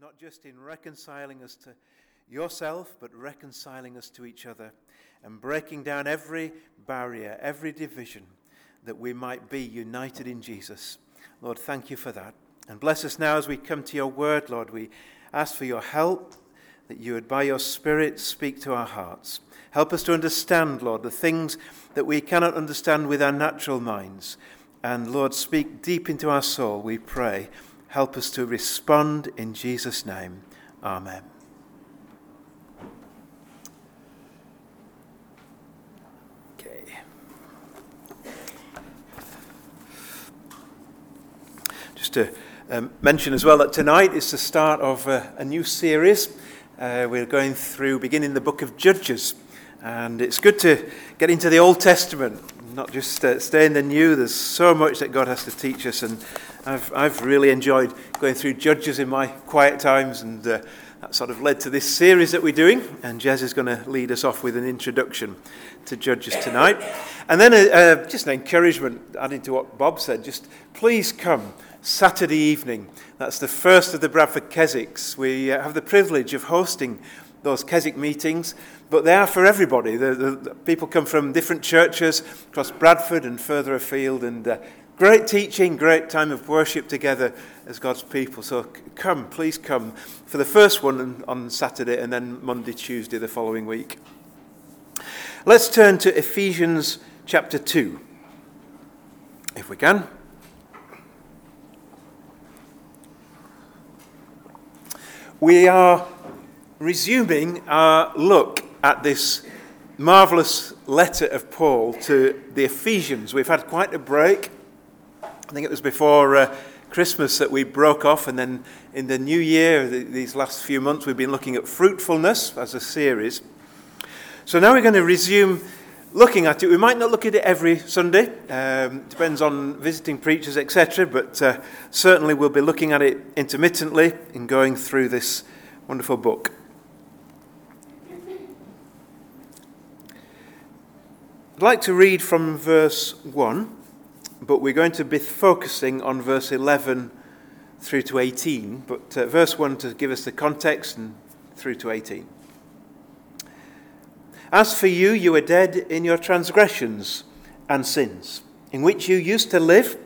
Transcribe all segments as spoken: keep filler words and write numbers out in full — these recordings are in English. not just in reconciling us to yourself, but reconciling us to each other and breaking down every barrier, every division, that we might be united in Jesus. Lord, thank you for that. And bless us now as we come to your word, Lord. We ask for your help, that you would by your Spirit speak to our hearts. Help us to understand, Lord, the things that we cannot understand with our natural minds. And Lord, speak deep into our soul, we pray. Help us to respond in Jesus' name. Amen. Okay. Just to um, mention as well that tonight is the start of uh, a new series. Uh, we're going through, beginning the book of Judges. And it's good to get into the Old Testament, not just uh, stay in the New. There's so much that God has to teach us, and I've I've really enjoyed going through Judges in my quiet times, and uh, that sort of led to this series that we're doing. And Jez is going to lead us off with an introduction to Judges tonight, and then uh, uh, just an encouragement, adding to what Bob said. Just please come Saturday evening. That's the first of the Bradford Keswicks. We uh, have the privilege of hosting those Keswick meetings, but they are for everybody. The, the, the people come from different churches across Bradford and further afield, and uh, great teaching, great time of worship together as God's people. So come, please come for the first one on Saturday, and then Monday, Tuesday the following week. Let's turn to Ephesians chapter two, if we can. We are resuming our look at this marvellous letter of Paul to the Ephesians. We've had quite a break. I think it was before uh, Christmas that we broke off, and then in the new year, the, these last few months, we've been looking at fruitfulness as a series. So now we're going to resume looking at it. We might not look at it every Sunday, um, depends on visiting preachers, et cetera, but uh, certainly we'll be looking at it intermittently in going through this wonderful book. I'd like to read from verse one, but we're going to be focusing on verse eleven through to eighteen, but uh, verse one to give us the context and through to eighteen. As for you, you were dead in your transgressions and sins, in which you used to live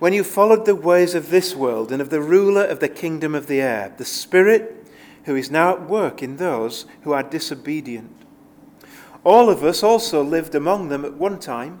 when you followed the ways of this world and of the ruler of the kingdom of the air, the Spirit who is now at work in those who are disobedient. All of us also lived among them at one time,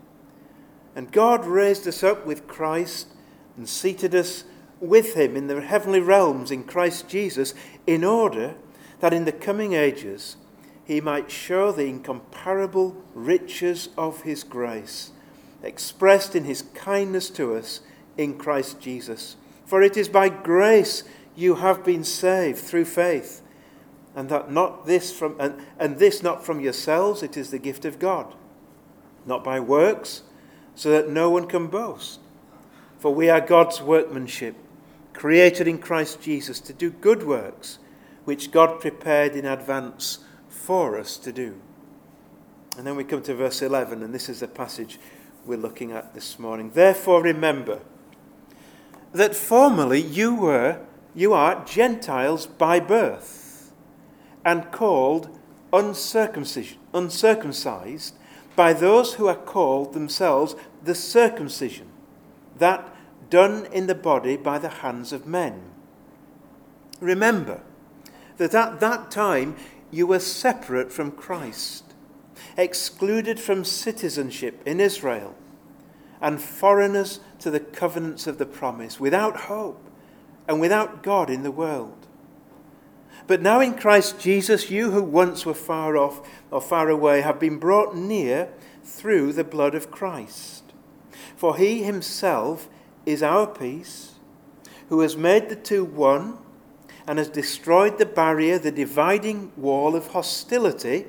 And God raised us up with Christ and seated us with him in the heavenly realms in Christ Jesus, in order that in the coming ages he might show the incomparable riches of his grace, expressed in his kindness to us in Christ Jesus. For it is by grace you have been saved through faith, and that not this from and, and this not from yourselves, it is the gift of God, not by works, so that no one can boast. For we are God's workmanship, created in Christ Jesus to do good works, which God prepared in advance for us to do. And then we come to verse eleven, and this is the passage we're looking at this morning. Therefore remember that formerly you were, you are Gentiles by birth, and called uncircumcision, uncircumcised, by those who are called themselves the circumcision, that done in the body by the hands of men. Remember that at that time you were separate from Christ, excluded from citizenship in Israel, and foreigners to the covenants of the promise, without hope and without God in the world. But now in Christ Jesus, you who once were far off or far away have been brought near through the blood of Christ. For he himself is our peace, who has made the two one, and has destroyed the barrier, the dividing wall of hostility,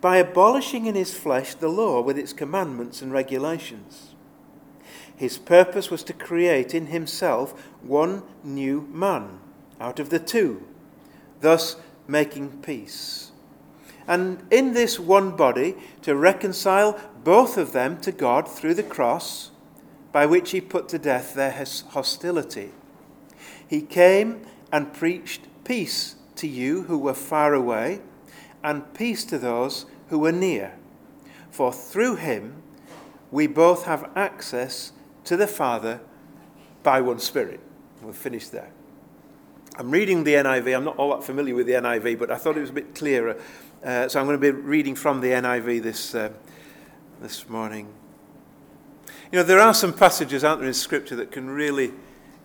by abolishing in his flesh the law with its commandments and regulations. His purpose was to create in himself one new man out of the two, thus making peace. And in this one body to reconcile both of them to God through the cross, by which he put to death their hostility. He came and preached peace to you who were far away, and peace to those who were near. For through him we both have access to the Father by one Spirit. We'll finish there. I'm reading the N I V. I'm not all that familiar with the N I V, but I thought it was a bit clearer. Uh, so I'm going to be reading from the N I V this uh, this morning. You know, there are some passages, aren't there, in Scripture that can really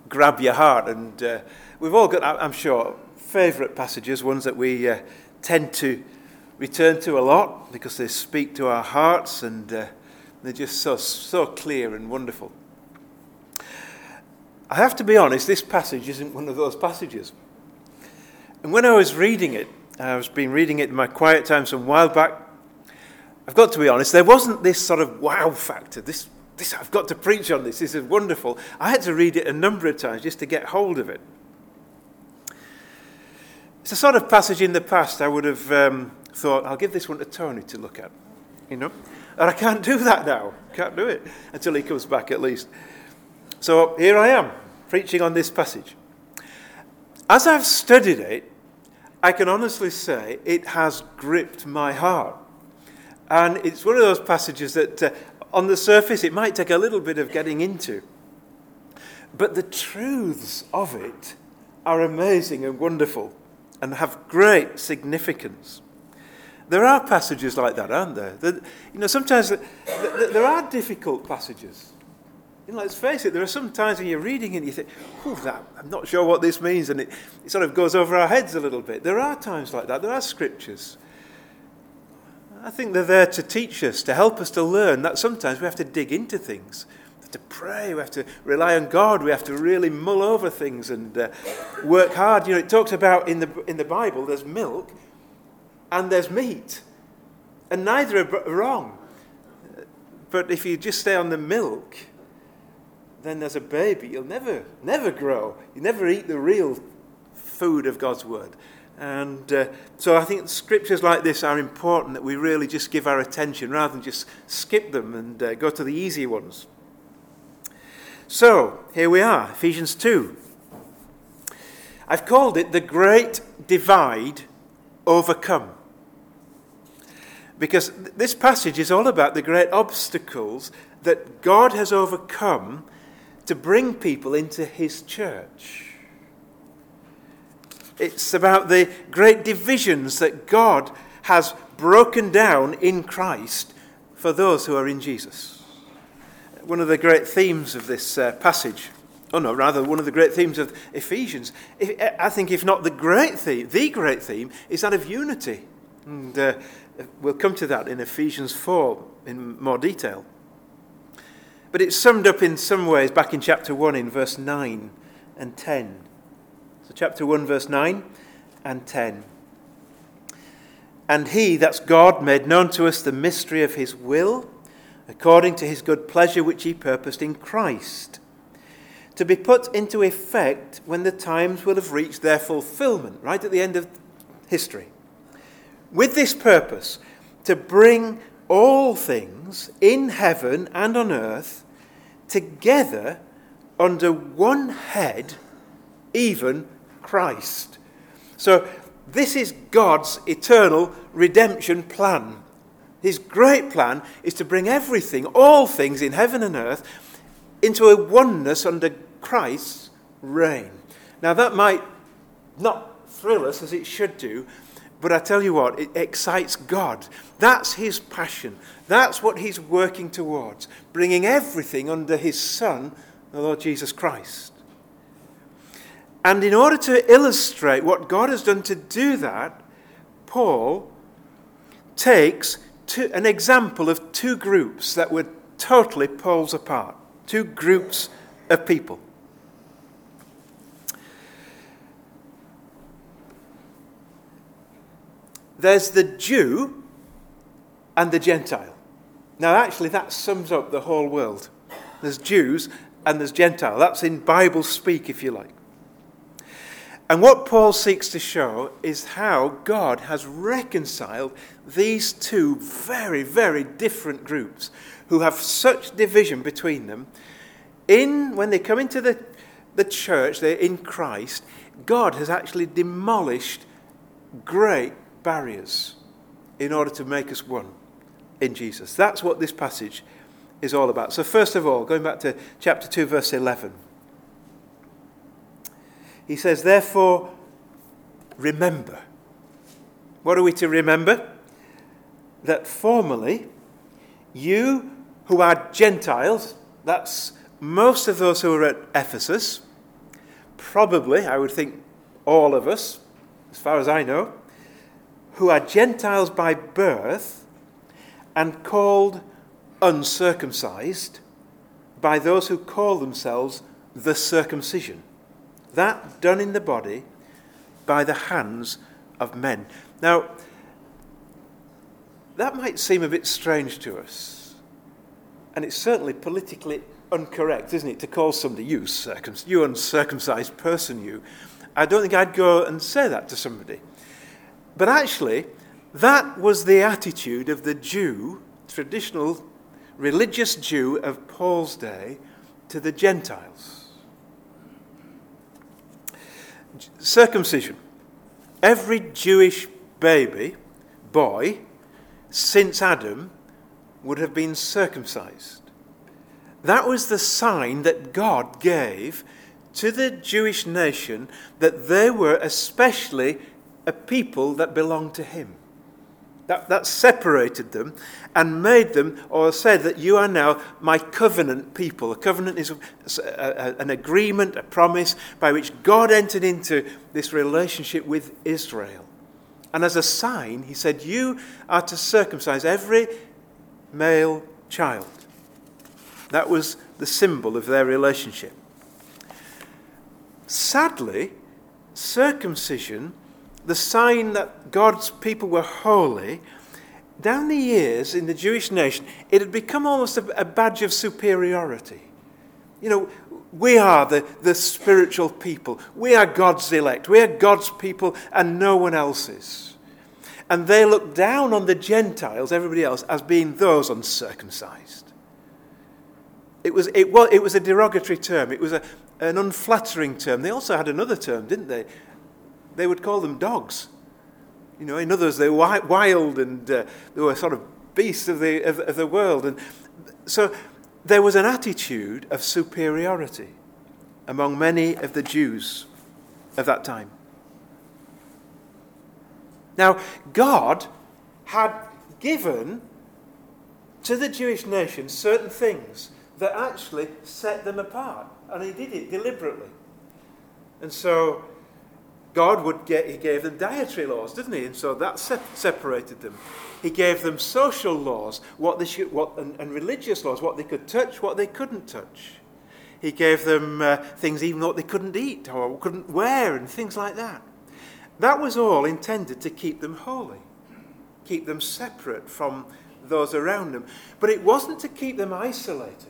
grab your heart. And uh, we've all got, I'm sure, favourite passages, ones that we uh, tend to return to a lot because they speak to our hearts and uh, they're just so, so clear and wonderful. I have to be honest, this passage isn't one of those passages. And when I was reading it, I was been reading it in my quiet time some while back, I've got to be honest, there wasn't this sort of wow factor. This, this I've got to preach on this, this is wonderful. I had to read it a number of times just to get hold of it. It's a sort of passage in the past I would have um, thought, I'll give this one to Tony to look at, you know. And I can't do that now, can't do it, until he comes back at least. So here I am, preaching on this passage. As I've studied it, I can honestly say it has gripped my heart. And it's one of those passages that, uh, on the surface, it might take a little bit of getting into. But the truths of it are amazing and wonderful and have great significance. There are passages like that, aren't there? That, you know, sometimes the, the, there are difficult passages. You know, let's face it, there are some times when you're reading it and you think, oh, that, I'm not sure what this means, and it, it sort of goes over our heads a little bit. There are times like that. There are scriptures. I think they're there to teach us, to help us to learn that sometimes we have to dig into things. We have to pray. We have to rely on God. We have to really mull over things and uh, work hard. You know, it talks about in the in the Bible there's milk and there's meat, and neither are wrong. But if you just stay on the milk, then as a baby, you'll never, never grow. You never eat the real food of God's word. And uh, so I think scriptures like this are important, that we really just give our attention rather than just skip them and uh, go to the easy ones. So here we are, Ephesians two. I've called it the great divide overcome. Because th- this passage is all about the great obstacles that God has overcome to bring people into his church. It's about the great divisions that God has broken down in Christ for those who are in Jesus. One of the great themes of this uh, passage, oh no, rather one of the great themes of Ephesians, if, I think if not the great theme, the great theme is that of unity. And uh, we'll come to that in Ephesians four in more detail. But it's summed up in some ways back in chapter one in verse nine and ten. So chapter one, verse nine and ten. And he, that's God, made known to us the mystery of his will, according to his good pleasure which he purposed in Christ, to be put into effect when the times will have reached their fulfillment, right at the end of history. With this purpose, to bring all things in heaven and on earth together under one head, even Christ. So this is God's eternal redemption plan. His great plan is to bring everything, all things in heaven and earth, into a oneness under Christ's reign. Now that might not thrill us as it should do, but I tell you what, it excites God. That's his passion. That's what he's working towards, bringing everything under his Son, the Lord Jesus Christ. And in order to illustrate what God has done to do that, Paul takes two, an example of two groups that were totally poles apart, two groups of people. there's the Jew and the Gentile. Now, actually, that sums up the whole world. There's Jews and there's Gentile. That's in Bible speak, if you like. And what Paul seeks to show is how God has reconciled these two very, very different groups who have such division between them. In, when they come into the, the church, they're in Christ, God has actually demolished great barriers in order to make us one in Jesus. That's what this passage is all about. So first of all, going back to chapter two, verse eleven. He says, therefore, remember. What are we to remember? That formerly, you who are Gentiles, that's most of those who were at Ephesus, probably, I would think, all of us, as far as I know, who are Gentiles by birth and called uncircumcised by those who call themselves the circumcision, that done in the body by the hands of men. Now, that might seem a bit strange to us, and it's certainly politically incorrect, isn't it, to call somebody, you, circumc- you uncircumcised person, you. I don't think I'd go and say that to somebody. But actually, that was the attitude of the Jew, traditional religious Jew of Paul's day, to the Gentiles. Circumcision. Every Jewish baby, boy, since Adam, would have been circumcised. That was the sign that God gave to the Jewish nation that they were especially a people that belonged to him. That, that separated them and made them, or said that you are now my covenant people. A covenant is a, a, an agreement, a promise by which God entered into this relationship with Israel. And as a sign, he said, you are to circumcise every male child. That was the symbol of their relationship. Sadly, circumcision, the sign that God's people were holy, down the years in the Jewish nation, it had become almost a, a badge of superiority. You know, we are the, the spiritual people. We are God's elect. We are God's people and no one else's. And they looked down on the Gentiles, everybody else, as being those uncircumcised. It was, it was, it was a derogatory term. It was a, an unflattering term. They also had another term, didn't they? They would call them dogs. You know, in others, they were wild and uh, they were sort of beasts of the, of, of the world. And so there was an attitude of superiority among many of the Jews of that time. Now, God had given to the Jewish nation certain things that actually set them apart. And he did it deliberately. And so God would get, he gave them dietary laws, didn't he? And so that se- separated them. He gave them social laws, what they should, what, and, and religious laws, what they could touch, what they couldn't touch. He gave them uh, things even what they couldn't eat or couldn't wear and things like that. That was all intended to keep them holy, keep them separate from those around them. But it wasn't to keep them isolated.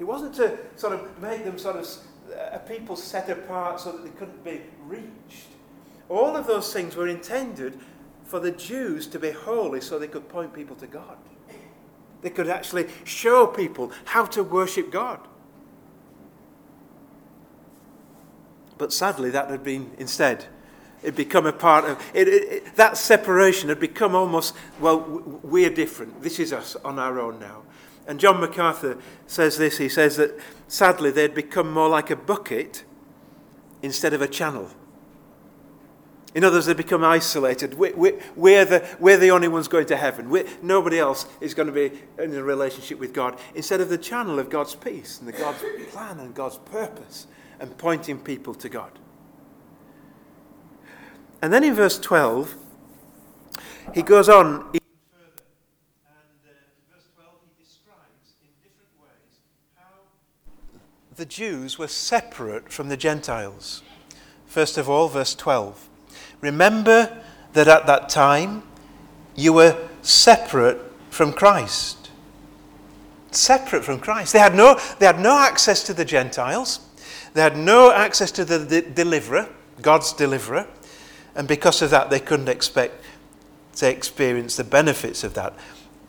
It wasn't to sort of make them sort of a people set apart so that they couldn't be reached. All of those things were intended for the Jews to be holy so they could point people to God. They could actually show people how to worship God. But sadly, that had been instead, it become a part of, it, it, it, that separation had become almost, well, w- we're different. This is us on our own now. And John MacArthur says this, he says that sadly they'd become more like a bucket instead of a channel. In others, they become isolated. We, we, we're, the, we're the only ones going to heaven. We're, nobody else is going to be in a relationship with God, instead of the channel of God's peace and the God's plan and God's purpose and pointing people to God. And then in verse twelve, he goes on. He The Jews were separate from the Gentiles. First of all, verse twelve. Remember that at that time you were separate from Christ. Separate from Christ. They had no, they had no access to the Gentiles. They had no access to the, the deliverer, God's deliverer. And because of that, they couldn't expect to experience the benefits of that.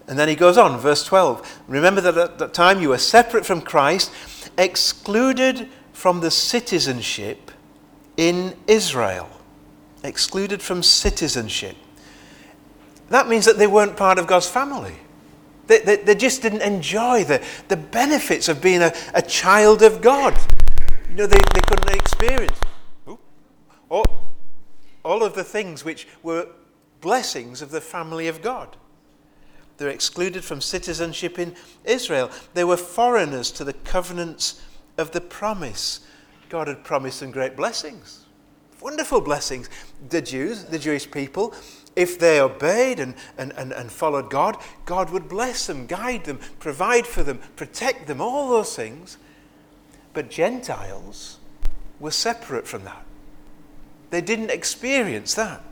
And then he goes on, verse twelve. Remember that at that time you were separate from Christ, excluded from the citizenship in Israel. Excluded from citizenship. That means that they weren't part of God's family. They, they, they just didn't enjoy the, the benefits of being a, a child of God. You know, they, they couldn't experience all, all of the things which were blessings of the family of God. They're excluded from citizenship in Israel. They were foreigners to the covenants of the promise. God had promised them great blessings, wonderful blessings. The Jews, the Jewish people, if they obeyed and, and, and, and followed God, God would bless them, guide them, provide for them, protect them, all those things. But Gentiles were separate from that. They didn't experience that.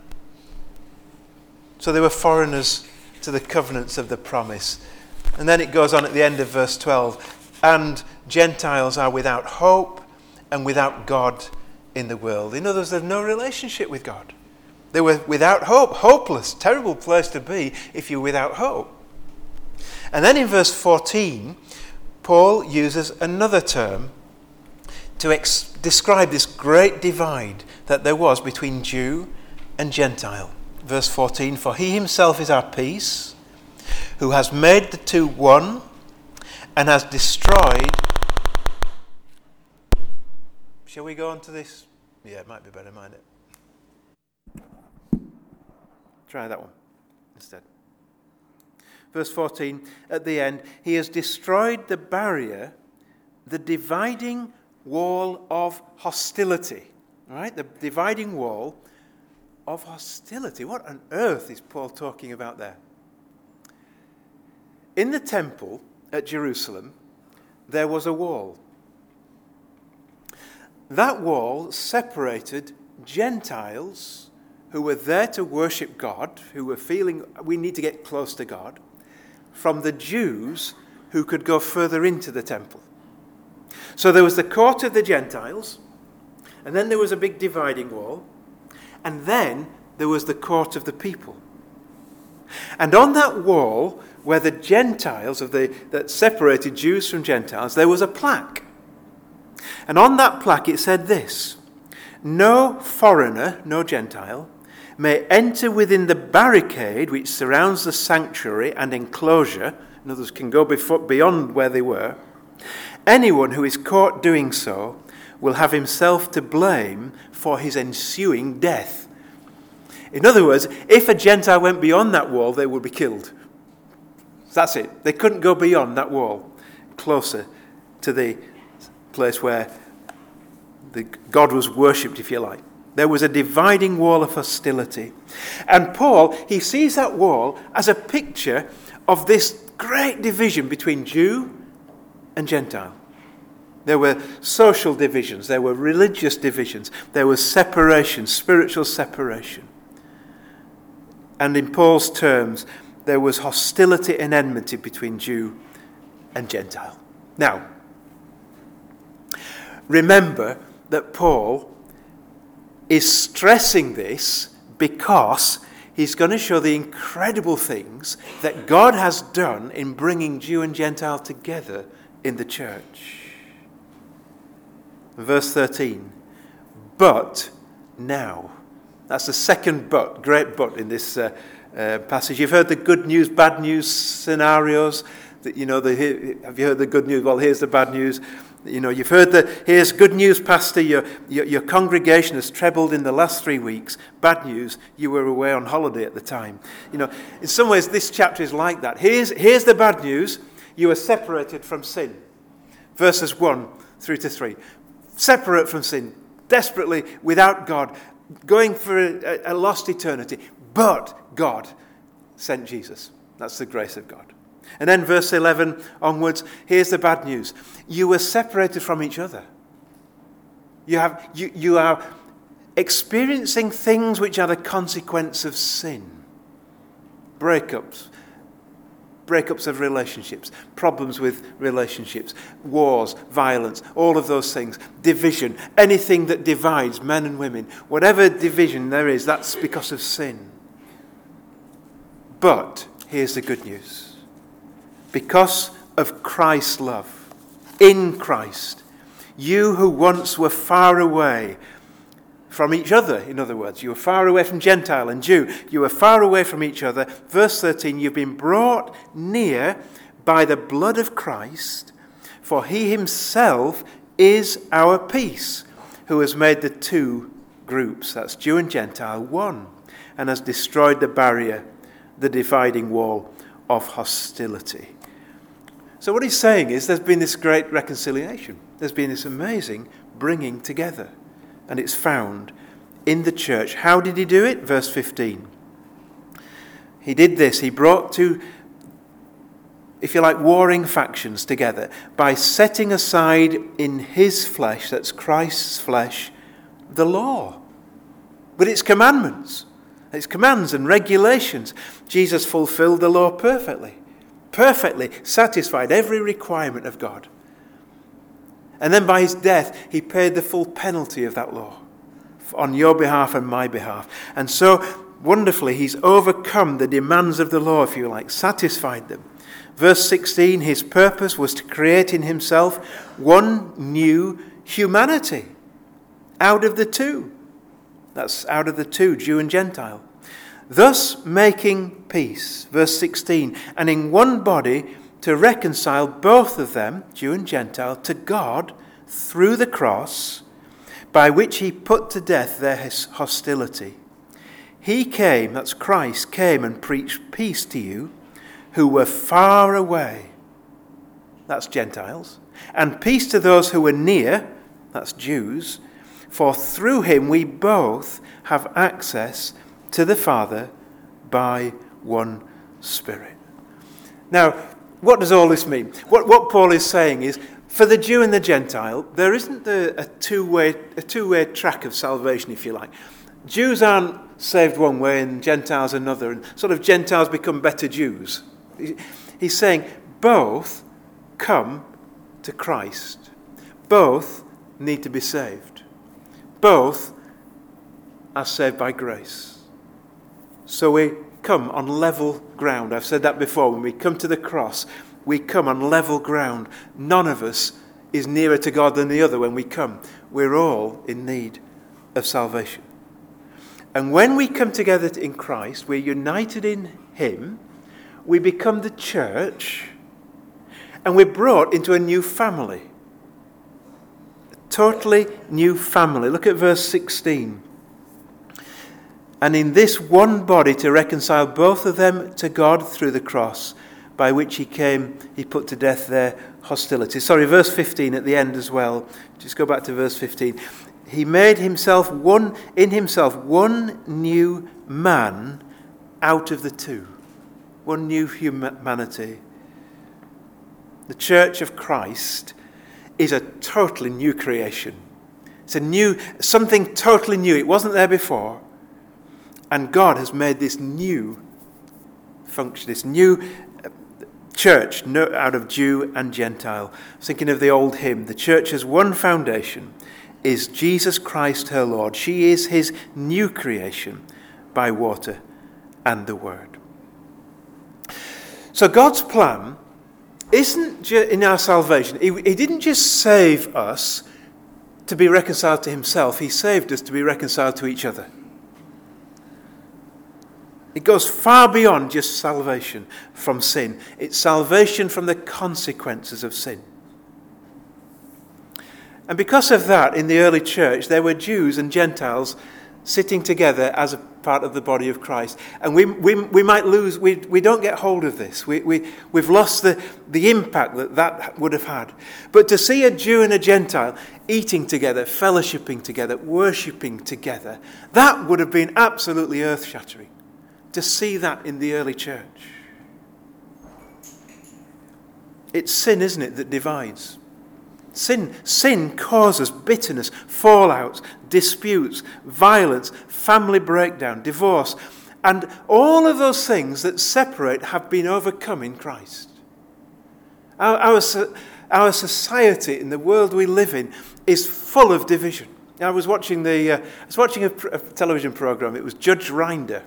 So they were foreigners to the covenants of the promise. And then it goes on at the end of verse twelve, and Gentiles are without hope and without God in the world. In others, they have no relationship with God. They were without hope, hopeless, terrible place to be if you're without hope. And then in verse fourteen, Paul uses another term to ex- describe this great divide that there was between Jew and Gentile. Verse fourteen, for he himself is our peace, who has made the two one and has destroyed. Shall we go on to this? Yeah, it might be better, mind it. Try that one instead. Verse fourteen, at the end, he has destroyed the barrier, the dividing wall of hostility. All right, the dividing wall of hostility. What on earth is Paul talking about there? In the temple at Jerusalem, there was a wall. That wall separated Gentiles who were there to worship God, who were feeling, we need to get close to God, from the Jews who could go further into the temple. So there was the court of the Gentiles, and then there was a big dividing wall, and then there was the court of the people. And on that wall, where the Gentiles, of the that separated Jews from Gentiles, there was a plaque. And on that plaque it said this, no foreigner, no Gentile, may enter within the barricade which surrounds the sanctuary and enclosure, in others can go before, beyond where they were. Anyone who is caught doing so will have himself to blame for his ensuing death. In other words, if a Gentile went beyond that wall, they would be killed. That's it. They couldn't go beyond that wall, closer to the place where the God was worshipped, if you like. There was a dividing wall of hostility. And Paul, he sees that wall as a picture of this great division between Jew and Gentile. There were social divisions, there were religious divisions, there was separation, spiritual separation. And in Paul's terms, there was hostility and enmity between Jew and Gentile. Now, remember that Paul is stressing this because he's going to show the incredible things that God has done in bringing Jew and Gentile together in the church. Verse thirteen, but now. That's the second but, great but in this uh, uh, passage. You've heard the good news, bad news scenarios. That, you know, the, have you heard the good news? Well, here's the bad news. You know, you've heard the, here's good news, Pastor, your, your, your congregation has trebled in the last three weeks. Bad news, you were away on holiday at the time. You know, in some ways this chapter is like that. Here's, here's the bad news, you were separated from sin. Verses one through to three. Separate from sin, desperately without God, going for a, a lost eternity. But God sent Jesus. That's the grace of God. And then verse eleven onwards, here's the bad news. You were separated from each other. You have you you are experiencing things which are the consequence of sin. Breakups. Breakups of relationships, problems with relationships, wars, violence, all of those things, division, anything that divides men and women, whatever division there is, that's because of sin. But here's the good news. Because of Christ's love, in Christ, you who once were far away from each other, in other words. You were far away from Gentile and Jew. You were far away from each other. Verse thirteen, you've been brought near by the blood of Christ, for he himself is our peace, who has made the two groups, that's Jew and Gentile, one, and has destroyed the barrier, the dividing wall of hostility. So what he's saying is there's been this great reconciliation. There's been this amazing bringing together. And it's found in the church. How did he do it? Verse fifteen. He did this. He brought two, if you like, warring factions together by setting aside in his flesh, that's Christ's flesh, the law with its commandments, its commands and regulations. Jesus fulfilled the law perfectly, perfectly satisfied every requirement of God. And then by his death, he paid the full penalty of that law on your behalf and my behalf. And so, wonderfully, he's overcome the demands of the law, if you like, satisfied them. Verse sixteen, his purpose was to create in himself one new humanity out of the two. That's out of the two, Jew and Gentile. Thus making peace, verse sixteen, and in one body to reconcile both of them, Jew and Gentile, to God through the cross, by which he put to death their hostility. He came, that's Christ, came and preached peace to you, who were far away, that's Gentiles, and peace to those who were near, that's Jews, for through him we both have access to the Father by one Spirit. Now, what does all this mean? What, what Paul is saying is, for the Jew and the Gentile, there isn't a, a two-way a two-way track of salvation, if you like. Jews aren't saved one way and Gentiles another, and sort of Gentiles become better Jews. He's saying both come to Christ. Both need to be saved. Both are saved by grace. So we come on level ground. I've said that before. When we come to the cross, we come on level ground. None of us is nearer to God than the other when we come. We're all in need of salvation. And when we come together in Christ, we're united in him, we become the church, and we're brought into a new family. A totally new family. Look at verse sixteen. And in this one body to reconcile both of them to God through the cross, by which he came, he put to death their hostility. Sorry, verse fifteen at the end as well. Just go back to verse fifteen. He made himself one, in himself one new man out of the two. One new humanity. The church of Christ is a totally new creation. It's a new, something totally new. It wasn't there before. And God has made this new function, this new church out of Jew and Gentile. Thinking of the old hymn, the church's one foundation is Jesus Christ her Lord. She is his new creation by water and the word. So God's plan isn't just in our salvation. He, he didn't just save us to be reconciled to himself. He saved us to be reconciled to each other. It goes far beyond just salvation from sin. It's salvation from the consequences of sin. And because of that, in the early church, there were Jews and Gentiles sitting together as a part of the body of Christ. And we we, we might lose, we we don't get hold of this. We, we, we've lost the, the impact that that would have had. But to see a Jew and a Gentile eating together, fellowshipping together, worshipping together, that would have been absolutely earth-shattering. To see that in the early church. It's sin, isn't it, that divides. Sin, sin causes bitterness, fallout, disputes, violence, family breakdown, divorce, and all of those things that separate have been overcome in Christ. Our, our, our society in the world we live in is full of division. I was watching the uh, I was watching a, a television program. It was Judge Rinder.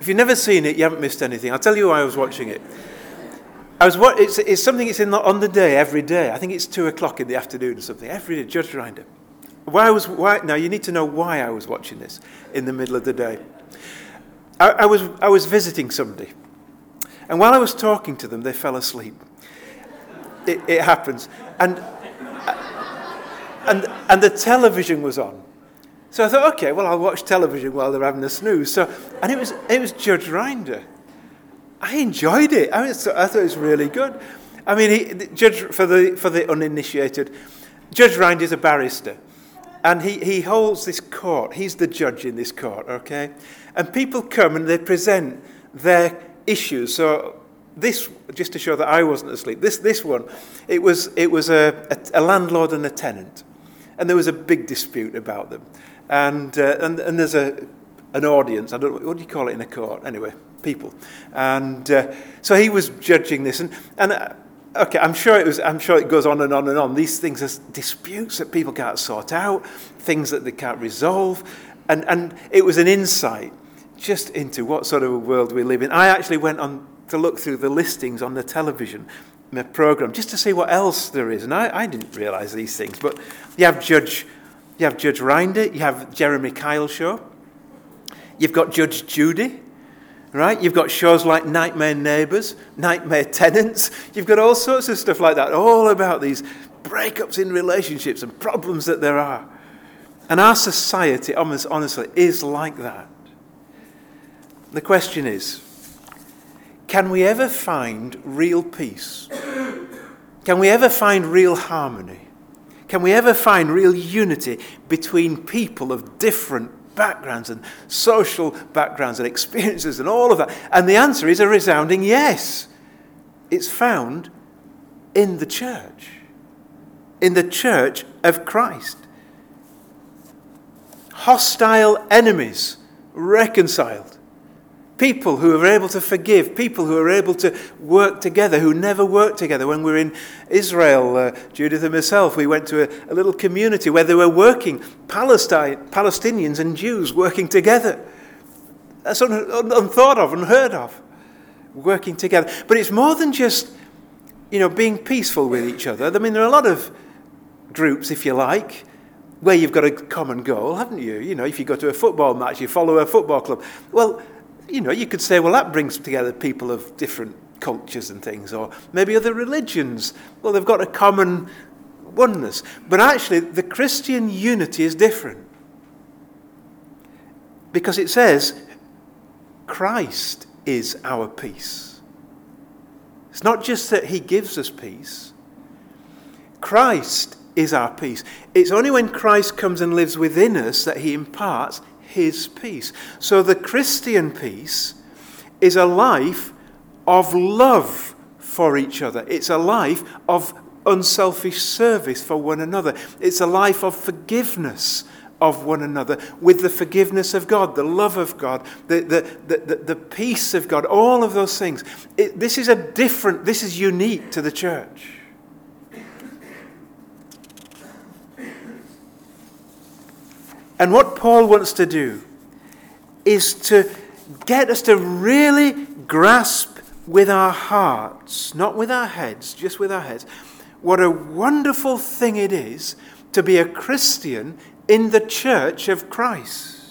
If you've never seen it, you haven't missed anything. I'll tell you why I was watching it. I was what it's, it's something it's in the, on the day every day. I think it's two o'clock in the afternoon or something every day. Judge Rinder. Why I was why now? You need to know why I was watching this in the middle of the day. I, I was I was visiting somebody, and while I was talking to them, they fell asleep. It, it happens, and and and the television was on, so I thought, okay, well I'll watch television while they're having a snooze. So and it was it was Judge Rinder. I enjoyed it. I, mean, so I thought it was really good. I mean, he, Judge for the for the uninitiated, Judge Rinder is a barrister. And he, he holds this court. He's the judge in this court, okay? And people come and they present their issues. So this, just to show that I wasn't asleep, this this one, it was it was a, a, a landlord and a tenant. And there was a big dispute about them. And uh, and, and there's a an audience. I don't know, what do you call it in a court? Anyway, people. And uh, so he was judging this. And... and uh, Okay, I'm sure it was. I'm sure it goes on and on and on. These things are disputes that people can't sort out, things that they can't resolve, and and it was an insight just into what sort of a world we live in. I actually went on to look through the listings on the television program just to see what else there is, and I, I didn't realise these things. But you have Judge, you have Judge Rinder, you have Jeremy Kyle show, you've got Judge Judy. Right, you've got shows like Nightmare Neighbours, Nightmare Tenants. You've got all sorts of stuff like that, all about these breakups in relationships and problems that there are. And our society, almost honestly, is like that. The question is, can we ever find real peace? Can we ever find real harmony? Can we ever find real unity between people of different backgrounds and social backgrounds and experiences and all of that? And the answer is a resounding yes. It's found in the church, in the church of Christ. Hostile enemies reconciled. People who are able to forgive, people who are able to work together, who never worked together. When we were in Israel, uh, Judith and myself, we went to a, a little community where they were working, Palestine, Palestinians and Jews working together. That's un, un, unthought of, unheard of, working together. But it's more than just, you know, being peaceful with each other. I mean, there are a lot of groups, if you like, where you've got a common goal, haven't you? You know, if you go to a football match, you follow a football club. Well, you know, you could say, well, that brings together people of different cultures and things, or maybe other religions. Well, they've got a common oneness. But actually, the Christian unity is different. Because it says, Christ is our peace. It's not just that he gives us peace. Christ is our peace. It's only when Christ comes and lives within us that he imparts his peace. So the Christian peace is a life of love for each other. It's a life of unselfish service for one another. It's a life of forgiveness of one another with the forgiveness of God, the love of God, the the the, the, the peace of God, all of those things. It, this is a different, this is unique to the church. And what Paul wants to do is to get us to really grasp with our hearts, not with our heads, just with our heads, what a wonderful thing it is to be a Christian in the church of Christ.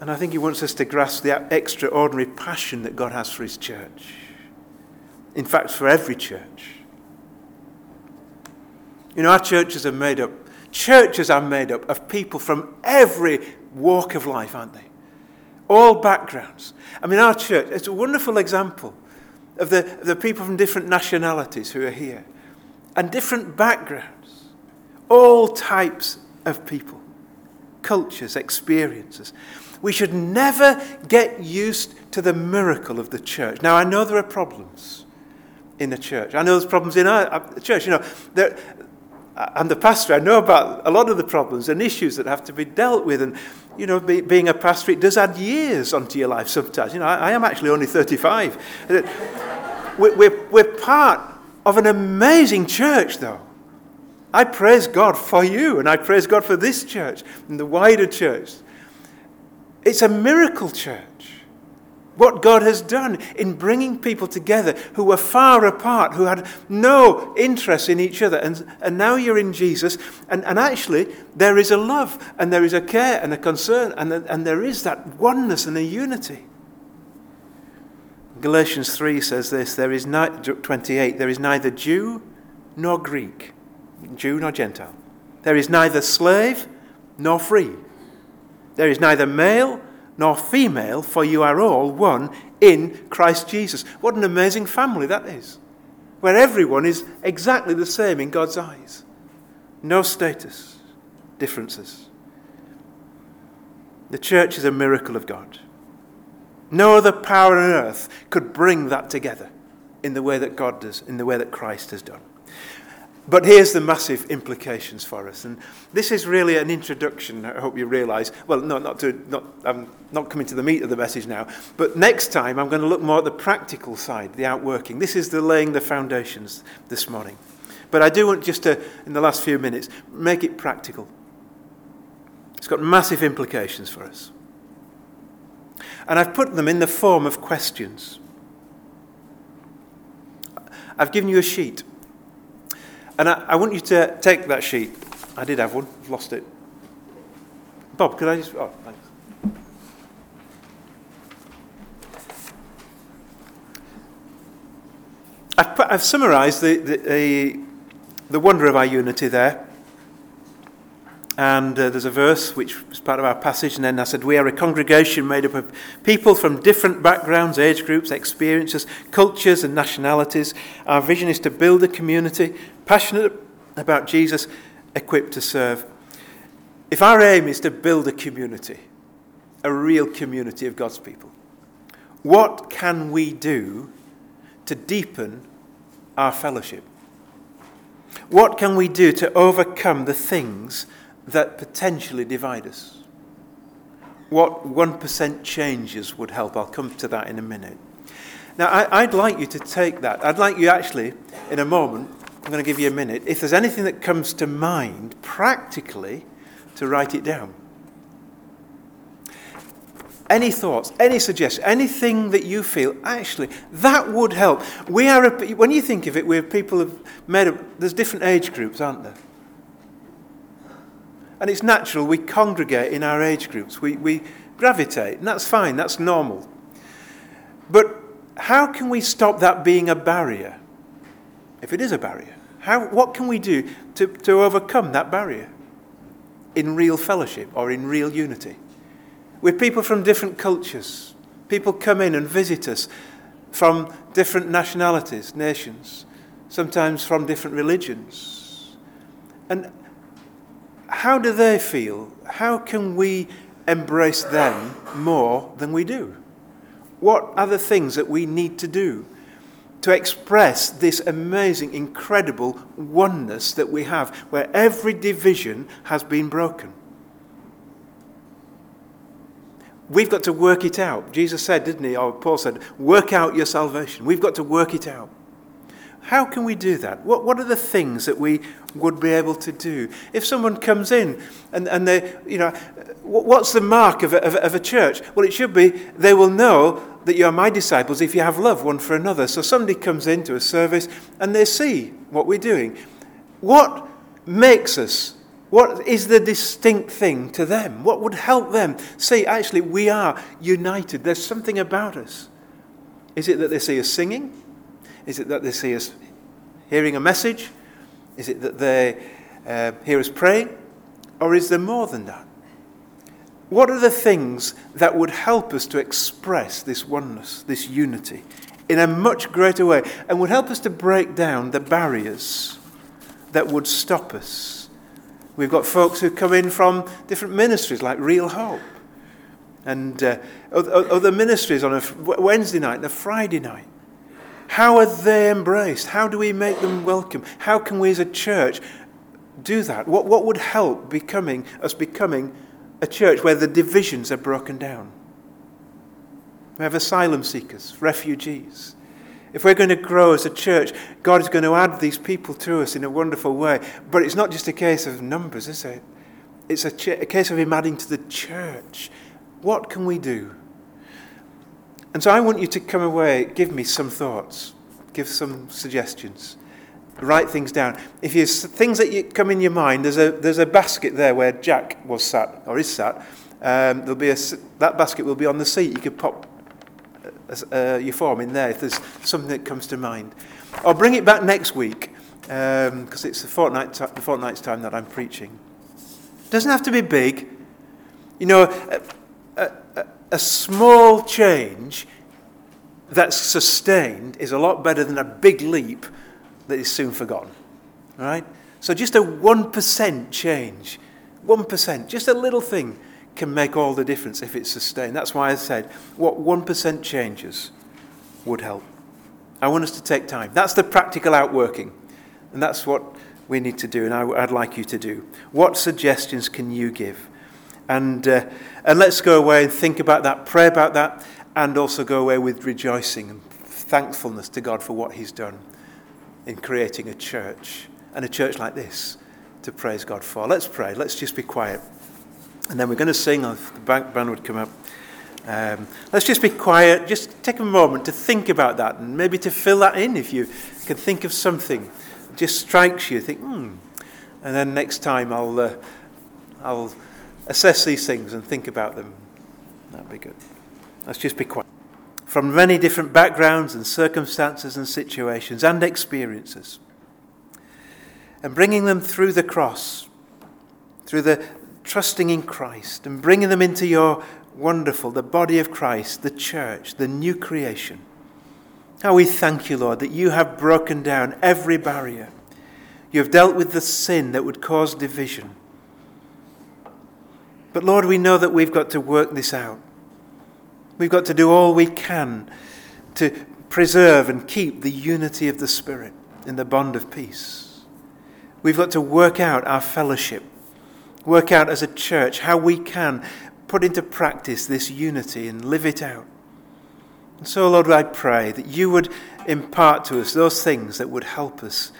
And I think he wants us to grasp the extraordinary passion that God has for his church. In fact, for every church. You know, our churches are made up Churches are made up of people from every walk of life, aren't they? All backgrounds. I mean, our church, it's a wonderful example of the, the people from different nationalities who are here and different backgrounds, all types of people, cultures, experiences. We should never get used to the miracle of the church. Now, I know there are problems. in the church. I know there's problems in our church. You know, there, I'm the pastor. I know about a lot of the problems and issues that have to be dealt with. And, you know, be, being a pastor, it does add years onto your life sometimes. You know, I, I am actually only thirty-five. we're, we're, we're part of an amazing church, though. I praise God for you, and I praise God for this church and the wider church. It's a miracle church. What God has done in bringing people together who were far apart, who had no interest in each other, and, and now you're in Jesus, and, and actually there is a love, and there is a care, and a concern, and, and there is that oneness and a unity. Galatians three says this, there is ni- twenty-eight, there is neither Jew nor Greek, Jew nor Gentile. There is neither slave nor free. There is neither male nor female, for you are all one in Christ Jesus. What an amazing family that is, where everyone is exactly the same in God's eyes. No status differences. The church is a miracle of God. No other power on earth could bring that together in the way that God does, in the way that Christ has done. But here's the massive implications for us. And this is really an introduction, I hope you realise. Well, no, not to, not, I'm not coming to the meat of the message now. But next time, I'm going to look more at the practical side, the outworking. This is the laying the foundations this morning. But I do want just to, in the last few minutes, make it practical. It's got massive implications for us. And I've put them in the form of questions. I've given you a sheet. And I, I want you to take that sheet. I did have one. I've lost it. Bob, could I just... Oh, thanks. I've, put, I've summarised the, the, the, the wonder of our unity there. And uh, there's a verse which was part of our passage. And then I said, we are a congregation made up of people from different backgrounds, age groups, experiences, cultures and nationalities. Our vision is to build a community passionate about Jesus, equipped to serve. If our aim is to build a community, a real community of God's people, what can we do to deepen our fellowship? What can we do to overcome the things that potentially divide us? What one percent changes would help? I'll come to that in a minute. Now, I, I'd like you to take that. I'd like you actually, in a moment, I'm going to give you a minute. If there's anything that comes to mind, practically, to write it down. Any thoughts, any suggestions, anything that you feel, actually, that would help. We are, a, when you think of it, we're people of made up, there's different age groups, aren't there? And it's natural we congregate in our age groups. We, we gravitate, and that's fine, that's normal. But how can we stop that being a barrier? If it is a barrier, how, what can we do to, to overcome that barrier in real fellowship or in real unity? With people from different cultures, people come in and visit us from different nationalities, nations, sometimes from different religions. And how do they feel? How can we embrace them more than we do? What are the things that we need to do to express this amazing, incredible oneness that we have, where every division has been broken? We've got to work it out. Jesus said, didn't he, or Paul said, work out your salvation. We've got to work it out. How can we do that? What, what are the things that we would be able to do? If someone comes in and, and they, you know, what's the mark of a, of, a, of a church? Well, it should be, they will know that you are my disciples if you have love one for another. So somebody comes into a service and they see what we're doing. What makes us? What is the distinct thing to them? What would help them see, actually, we are united. There's something about us. Is it that they see us singing? Is it that they see us hearing a message? Is it that they uh, hear us praying? Or is there more than that? What are the things that would help us to express this oneness, this unity, in a much greater way, and would help us to break down the barriers that would stop us? We've got folks who come in from different ministries, like Real Hope, and uh, other ministries on a Wednesday night and a Friday night. How are they embraced? How do we make them welcome? How can we as a church do that? What what would help becoming us becoming a church where the divisions are broken down? We have asylum seekers, refugees. If we're going to grow as a church, God is going to add these people to us in a wonderful way. But it's not just a case of numbers, is it? It's a, ch- a case of him adding to the church. What can we do? And so I want you to come away, give me some thoughts, give some suggestions, write things down. If you things that you, come in your mind, there's a there's a basket there where Jack was sat or is sat. Um, there'll be a that basket will be on the seat. You could pop uh, your form in there if there's something that comes to mind, or bring it back next week because um, it's the fortnight t- the fortnight's time that I'm preaching. Doesn't have to be big, you know. Uh, uh, uh, A small change that's sustained is a lot better than a big leap that is soon forgotten. All right? So just a one percent change, one percent, just a little thing can make all the difference if it's sustained. That's why I said what one percent changes would help. I want us to take time. That's the practical outworking, and that's what we need to do, and I, I'd like you to do. What suggestions can you give? And uh, and let's go away and think about that, pray about that, and also go away with rejoicing and thankfulness to God for what he's done in creating a church, and a church like this to praise God for. Let's pray. Let's just be quiet. And then we're going to sing. If the band would come up. Um, let's just be quiet. Just take a moment to think about that and maybe to fill that in if you can think of something that just strikes you. Think, hmm. And then next time I'll uh, I'll... assess these things and think about them. That'd be good. Let's just be quiet. From many different backgrounds and circumstances and situations and experiences, and bringing them through the cross, through the trusting in Christ, and bringing them into your wonderful, the body of Christ, the church, the new creation. How we thank you, Lord, that you have broken down every barrier. You have dealt with the sin that would cause division. But Lord, we know that we've got to work this out. We've got to do all we can to preserve and keep the unity of the Spirit in the bond of peace. We've got to work out our fellowship, work out as a church how we can put into practice this unity and live it out. And so, Lord, I pray that you would impart to us those things that would help us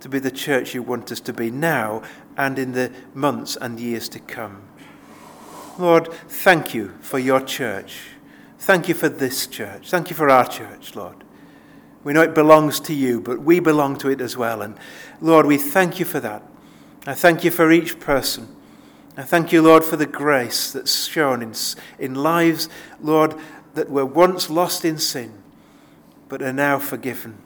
to be the church you want us to be now and in the months and years to come. Lord, thank you for your church. Thank you for this church. Thank you for our church, Lord. We know it belongs to you, but we belong to it as well. And Lord, we thank you for that. I thank you for each person. I thank you, Lord, for the grace that's shown in, in lives, Lord, that were once lost in sin, but are now forgiven,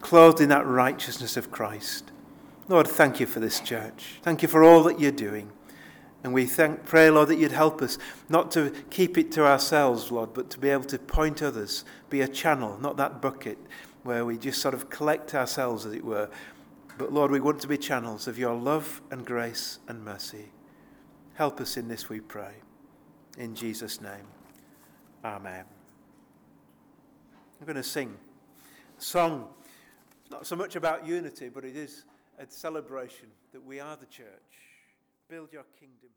clothed in that righteousness of Christ. Lord, thank you for this church. Thank you for all that you're doing. And we thank, pray, Lord, that you'd help us not to keep it to ourselves, Lord, but to be able to point others, be a channel, not that bucket where we just sort of collect ourselves, as it were. But, Lord, we want to be channels of your love and grace and mercy. Help us in this, we pray. In Jesus' name, amen. I'm going to sing a song, not so much about unity, but it is a celebration that we are the church. Build your kingdom.